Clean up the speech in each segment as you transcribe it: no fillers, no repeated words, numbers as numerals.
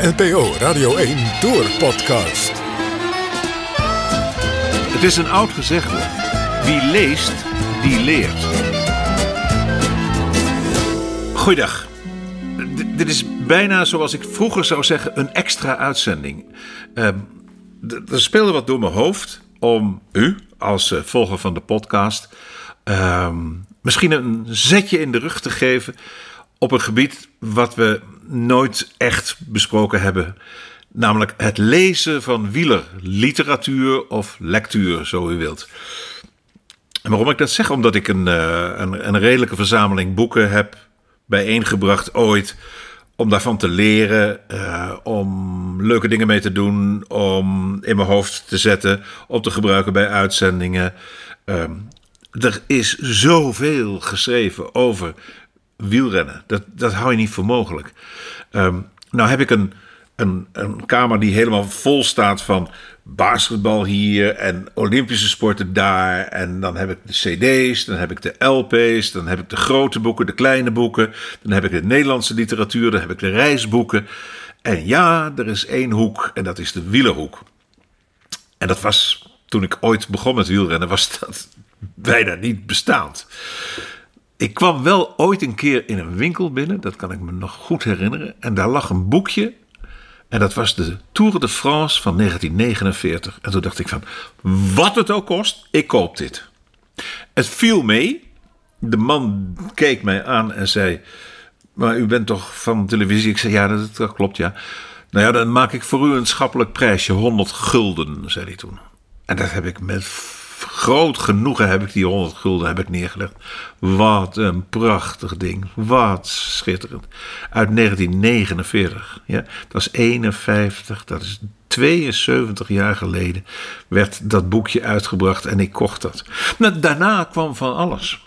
De NPO Radio 1 Tour Podcast. Het is een oud gezegde. Wie leest, die leert. Goeiedag. Dit is bijna, zoals ik vroeger zou zeggen, een extra uitzending. Er speelde wat door mijn hoofd om u, als volger van de podcast, misschien een zetje in de rug te geven op een gebied wat we nooit echt besproken hebben. Namelijk het lezen van wielerliteratuur of lectuur, zo u wilt. En waarom ik dat zeg? Omdat ik een redelijke verzameling boeken heb bijeengebracht ooit. Om daarvan te leren, om leuke dingen mee te doen, om in mijn hoofd te zetten, om te gebruiken bij uitzendingen. Er is zoveel geschreven over wielrennen. Dat hou je niet voor mogelijk. Nou heb ik een kamer die helemaal vol staat van basketbal hier en Olympische sporten daar. En dan heb ik de cd's, dan heb ik de lp's, dan heb ik de grote boeken, de kleine boeken. Dan heb ik de Nederlandse literatuur, dan heb ik de reisboeken. En ja, er is één hoek en dat is de wielerhoek. En dat was, toen ik ooit begon met wielrennen, was dat bijna niet bestaand. Ik kwam wel ooit een keer in een winkel binnen, dat kan ik me nog goed herinneren. En daar lag een boekje. En dat was de Tour de France van 1949. En toen dacht ik van, wat het ook kost, ik koop dit. Het viel mee. De man keek mij aan en zei, maar u bent toch van televisie? Ik zei, ja, dat klopt, ja. Nou ja, dan maak ik voor u een schappelijk prijsje, 100 gulden, zei hij toen. En dat heb ik met groot genoegen, heb ik die 100 gulden heb ik neergelegd. Wat een prachtig ding. Wat schitterend. Uit 1949. Ja? Dat is 51. Dat is 72 jaar geleden. Werd dat boekje uitgebracht en ik kocht dat. Nou, daarna kwam van alles.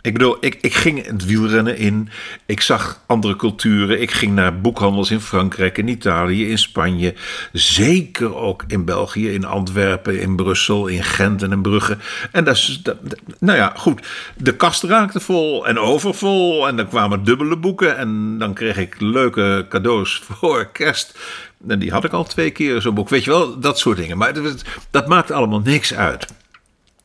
Ik bedoel, ik ging het wielrennen in. Ik zag andere culturen. Ik ging naar boekhandels in Frankrijk, in Italië, in Spanje. Zeker ook in België, in Antwerpen, in Brussel, in Gent en in Brugge. En dat, nou ja, goed. De kast raakte vol en overvol. En dan kwamen dubbele boeken. En dan kreeg ik leuke cadeaus voor kerst. En die had ik al 2 keer, zo'n boek. Weet je wel, dat soort dingen. Maar dat maakt allemaal niks uit.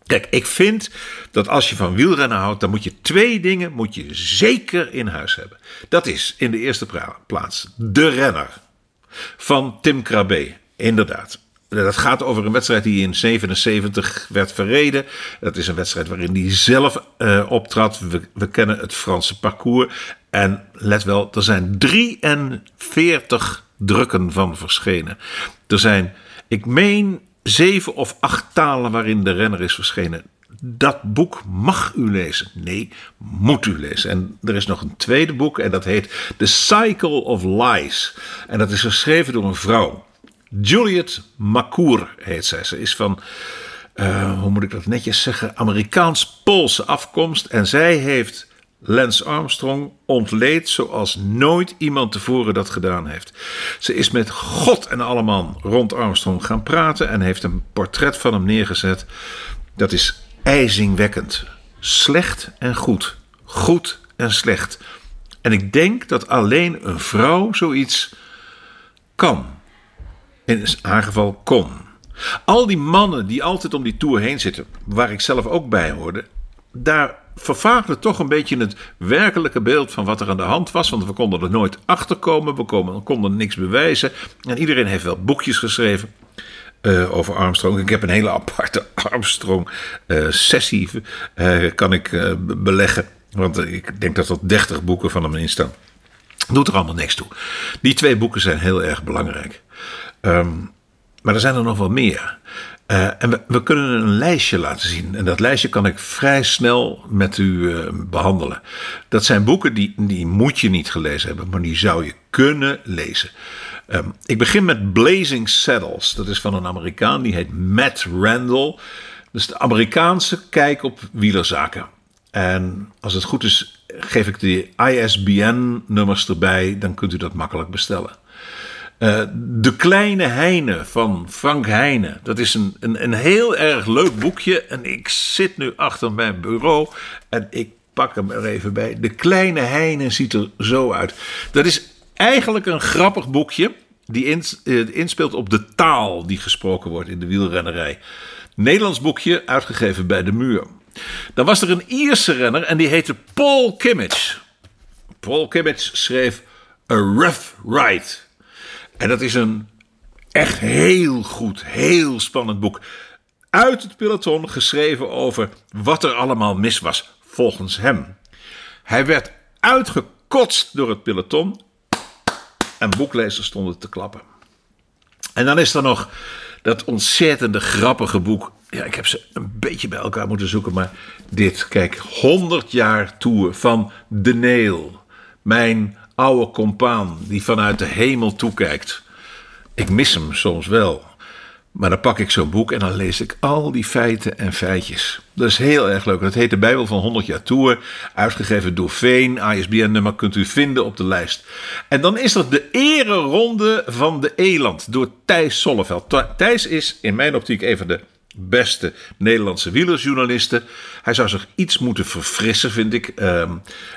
Kijk, ik vind dat als je van wielrennen houdt, dan moet je 2 dingen moet je zeker in huis hebben. Dat is in de eerste plaats De Renner van Tim Krabbé, inderdaad. Dat gaat over een wedstrijd die in 1977 werd verreden. Dat is een wedstrijd waarin hij zelf optrad. We kennen het Franse parcours. En let wel, er zijn 43 drukken van verschenen. Er zijn, ik meen, 7 of 8 talen waarin De Renner is verschenen. Dat boek mag u lezen. Nee, moet u lezen. En er is nog een tweede boek en dat heet The Cycle of Lies. En dat is geschreven door een vrouw. Juliet Macur heet zij. Ze is van, hoe moet ik dat netjes zeggen, Amerikaans-Poolse afkomst. En zij heeft Lance Armstrong ontleed zoals nooit iemand tevoren dat gedaan heeft. Ze is met God en alle man rond Armstrong gaan praten en heeft een portret van hem neergezet. Dat is ijzingwekkend. Slecht en goed. Goed en slecht. En ik denk dat alleen een vrouw zoiets kan. In haar geval kon. Al die mannen die altijd om die Tour heen zitten, waar ik zelf ook bij hoorde, daar vervaagde toch een beetje het werkelijke beeld van wat er aan de hand was. Want we konden er nooit achter komen. We konden niks bewijzen. En iedereen heeft wel boekjes geschreven over Armstrong. Ik heb een hele aparte Armstrong-sessie kan ik beleggen. Want ik denk dat er 30 boeken van hem in staan. Doet er allemaal niks toe. Die 2 boeken zijn heel erg belangrijk. Maar er zijn er nog wel meer. En we kunnen een lijstje laten zien. En dat lijstje kan ik vrij snel met u behandelen. Dat zijn boeken die moet je niet gelezen hebben, maar die zou je kunnen lezen. Ik begin met Blazing Saddles. Dat is van een Amerikaan, die heet Matt Randall. Dat is de Amerikaanse kijk op wielerzaken. En als het goed is, geef ik de ISBN-nummers erbij. Dan kunt u dat makkelijk bestellen. De Kleine Heine van Frank Heine. Dat is een heel erg leuk boekje. En ik zit nu achter mijn bureau en ik pak hem er even bij. De Kleine Heine ziet er zo uit. Dat is eigenlijk een grappig boekje. die inspeelt op de taal die gesproken wordt in de wielrennerij. Nederlands boekje, uitgegeven bij De Muur. Dan was er een Ierse renner en die heette Paul Kimmage. Paul Kimmage schreef A Rough Ride. En dat is een echt heel goed, heel spannend boek. Uit het peloton geschreven over wat er allemaal mis was, volgens hem. Hij werd uitgekotst door het peloton en boeklezers stonden te klappen. En dan is er nog dat ontzettende grappige boek. Ja, ik heb ze een beetje bij elkaar moeten zoeken, maar dit, kijk, 100 jaar Tour van De Neel. Mijn oude compaan die vanuit de hemel toekijkt. Ik mis hem soms wel. Maar dan pak ik zo'n boek en dan lees ik al die feiten en feitjes. Dat is heel erg leuk. Dat heet de Bijbel van 100 jaar Tour. Uitgegeven door Veen. ISBN-nummer kunt u vinden op de lijst. En dan is er de ereronde van de Eland door Thijs Solleveld. Thijs is in mijn optiek een van de beste Nederlandse wielersjournalisten. Hij zou zich iets moeten verfrissen, vind ik.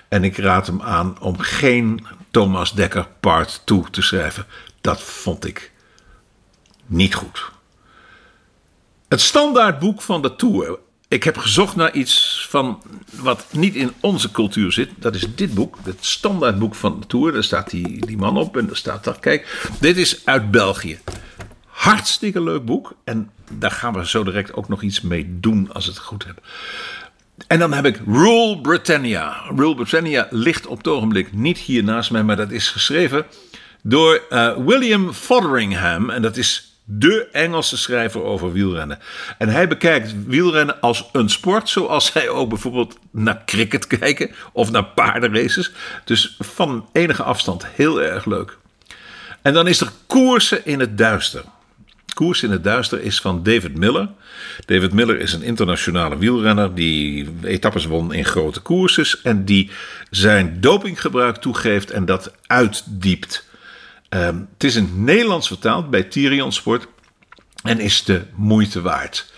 En ik raad hem aan om geen Thomas Dekker part 2 te schrijven. Dat vond ik niet goed. Het standaardboek van de Tour. Ik heb gezocht naar iets van wat niet in onze cultuur zit. Dat is dit boek. Het standaardboek van de Tour. Daar staat die man op en daar staat dat. Kijk, dit is uit België. Hartstikke leuk boek. En daar gaan we zo direct ook nog iets mee doen als het goed hebben. En dan heb ik Rule Britannia. Rule Britannia ligt op het ogenblik niet hier naast mij. Maar dat is geschreven door William Fotheringham. En dat is de Engelse schrijver over wielrennen. En hij bekijkt wielrennen als een sport, zoals zij ook bijvoorbeeld naar cricket kijken of naar paardenraces. Dus van enige afstand heel erg leuk. En dan is er Koersen in het Duister. Koersen in het Duister is van David Miller. David Miller is een internationale wielrenner die etappes won in grote koerses en die zijn dopinggebruik toegeeft en dat uitdiept. Het is in het Nederlands vertaald bij Tyrion Sport en is de moeite waard.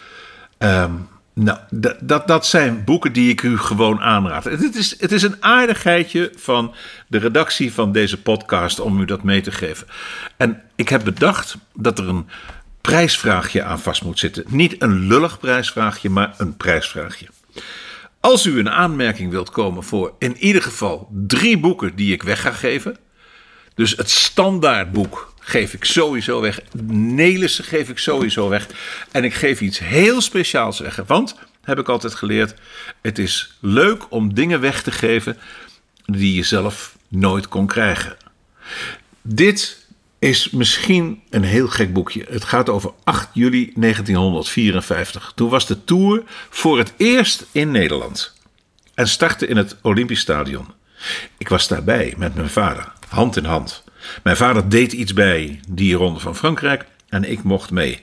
Dat zijn boeken die ik u gewoon aanraad. Het is een aardigheidje van de redactie van deze podcast om u dat mee te geven. En ik heb bedacht dat er een prijsvraagje aan vast moet zitten. Niet een lullig prijsvraagje, maar een prijsvraagje. Als u een aanmerking wilt komen voor in ieder geval 3 boeken die ik weg ga geven. Dus het standaardboek geef ik sowieso weg. Nelissen geef ik sowieso weg. En ik geef iets heel speciaals weg. Want, heb ik altijd geleerd, het is leuk om dingen weg te geven die je zelf nooit kon krijgen. Dit is misschien een heel gek boekje. Het gaat over 8 juli 1954. Toen was de Tour voor het eerst in Nederland. En startte in het Olympisch Stadion. Ik was daarbij met mijn vader. Hand in hand. Mijn vader deed iets bij die Ronde van Frankrijk en ik mocht mee.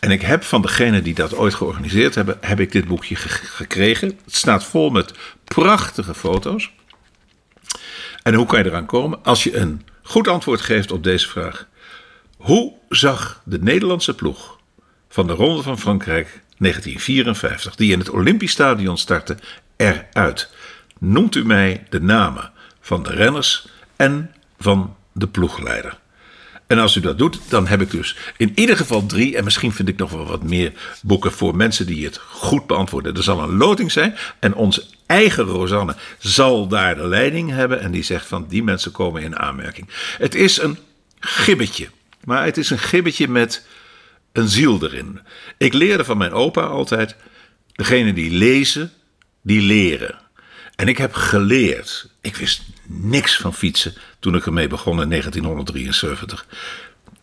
En ik heb van degene die dat ooit georganiseerd hebben, heb ik dit boekje gekregen. Het staat vol met prachtige foto's. En hoe kan je eraan komen? Als je een goed antwoord geeft op deze vraag. Hoe zag de Nederlandse ploeg van de Ronde van Frankrijk 1954, die in het Olympisch Stadion startte, eruit? Noemt u mij de namen van de renners en van de ploegleider. En als u dat doet, dan heb ik dus in ieder geval 3... en misschien vind ik nog wel wat meer boeken voor mensen die het goed beantwoorden. Er zal een loting zijn en onze eigen Rosanne zal daar de leiding hebben en die zegt van die mensen komen in aanmerking. Het is een gibbetje, maar het is een gibbetje met een ziel erin. Ik leerde van mijn opa altijd, degene die lezen, die leren. En ik heb geleerd. Ik wist niks van fietsen toen ik ermee begon in 1973.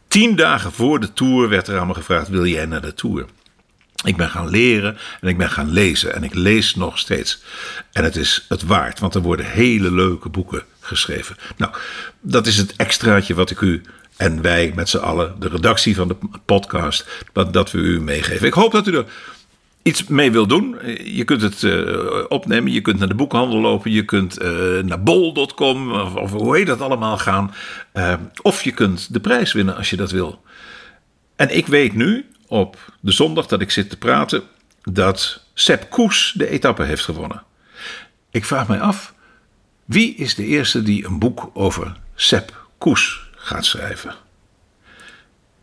10 dagen voor de Tour werd er aan me gevraagd, wil jij naar de Tour? Ik ben gaan leren en ik ben gaan lezen. En ik lees nog steeds. En het is het waard, want er worden hele leuke boeken geschreven. Nou, dat is het extraatje wat ik u en wij met z'n allen, de redactie van de podcast, dat we u meegeven. Ik hoop dat u er iets mee wil doen. Je kunt het opnemen. Je kunt naar de boekhandel lopen. Je kunt naar bol.com. Of hoe heet dat allemaal gaan. Of je kunt de prijs winnen als je dat wil. En ik weet nu op de zondag dat ik zit te praten dat Sep Koes de etappe heeft gewonnen. Ik vraag mij af, wie is de eerste die een boek over Sep Koes gaat schrijven?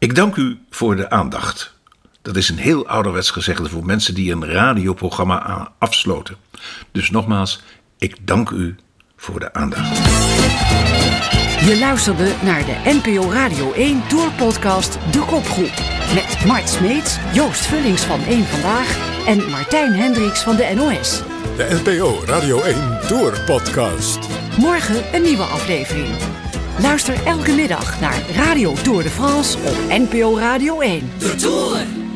Ik dank u voor de aandacht. Dat is een heel ouderwets gezegde voor mensen die een radioprogramma afsloten. Dus nogmaals, ik dank u voor de aandacht. Je luisterde naar de NPO Radio 1 Tourpodcast De Kopgroep. Met Mart Smeets, Joost Vullings van Eén Vandaag en Martijn Hendriks van de NOS. De NPO Radio 1 Tourpodcast. Morgen een nieuwe aflevering. Luister elke middag naar Radio Tour de France op NPO Radio 1. De Tour!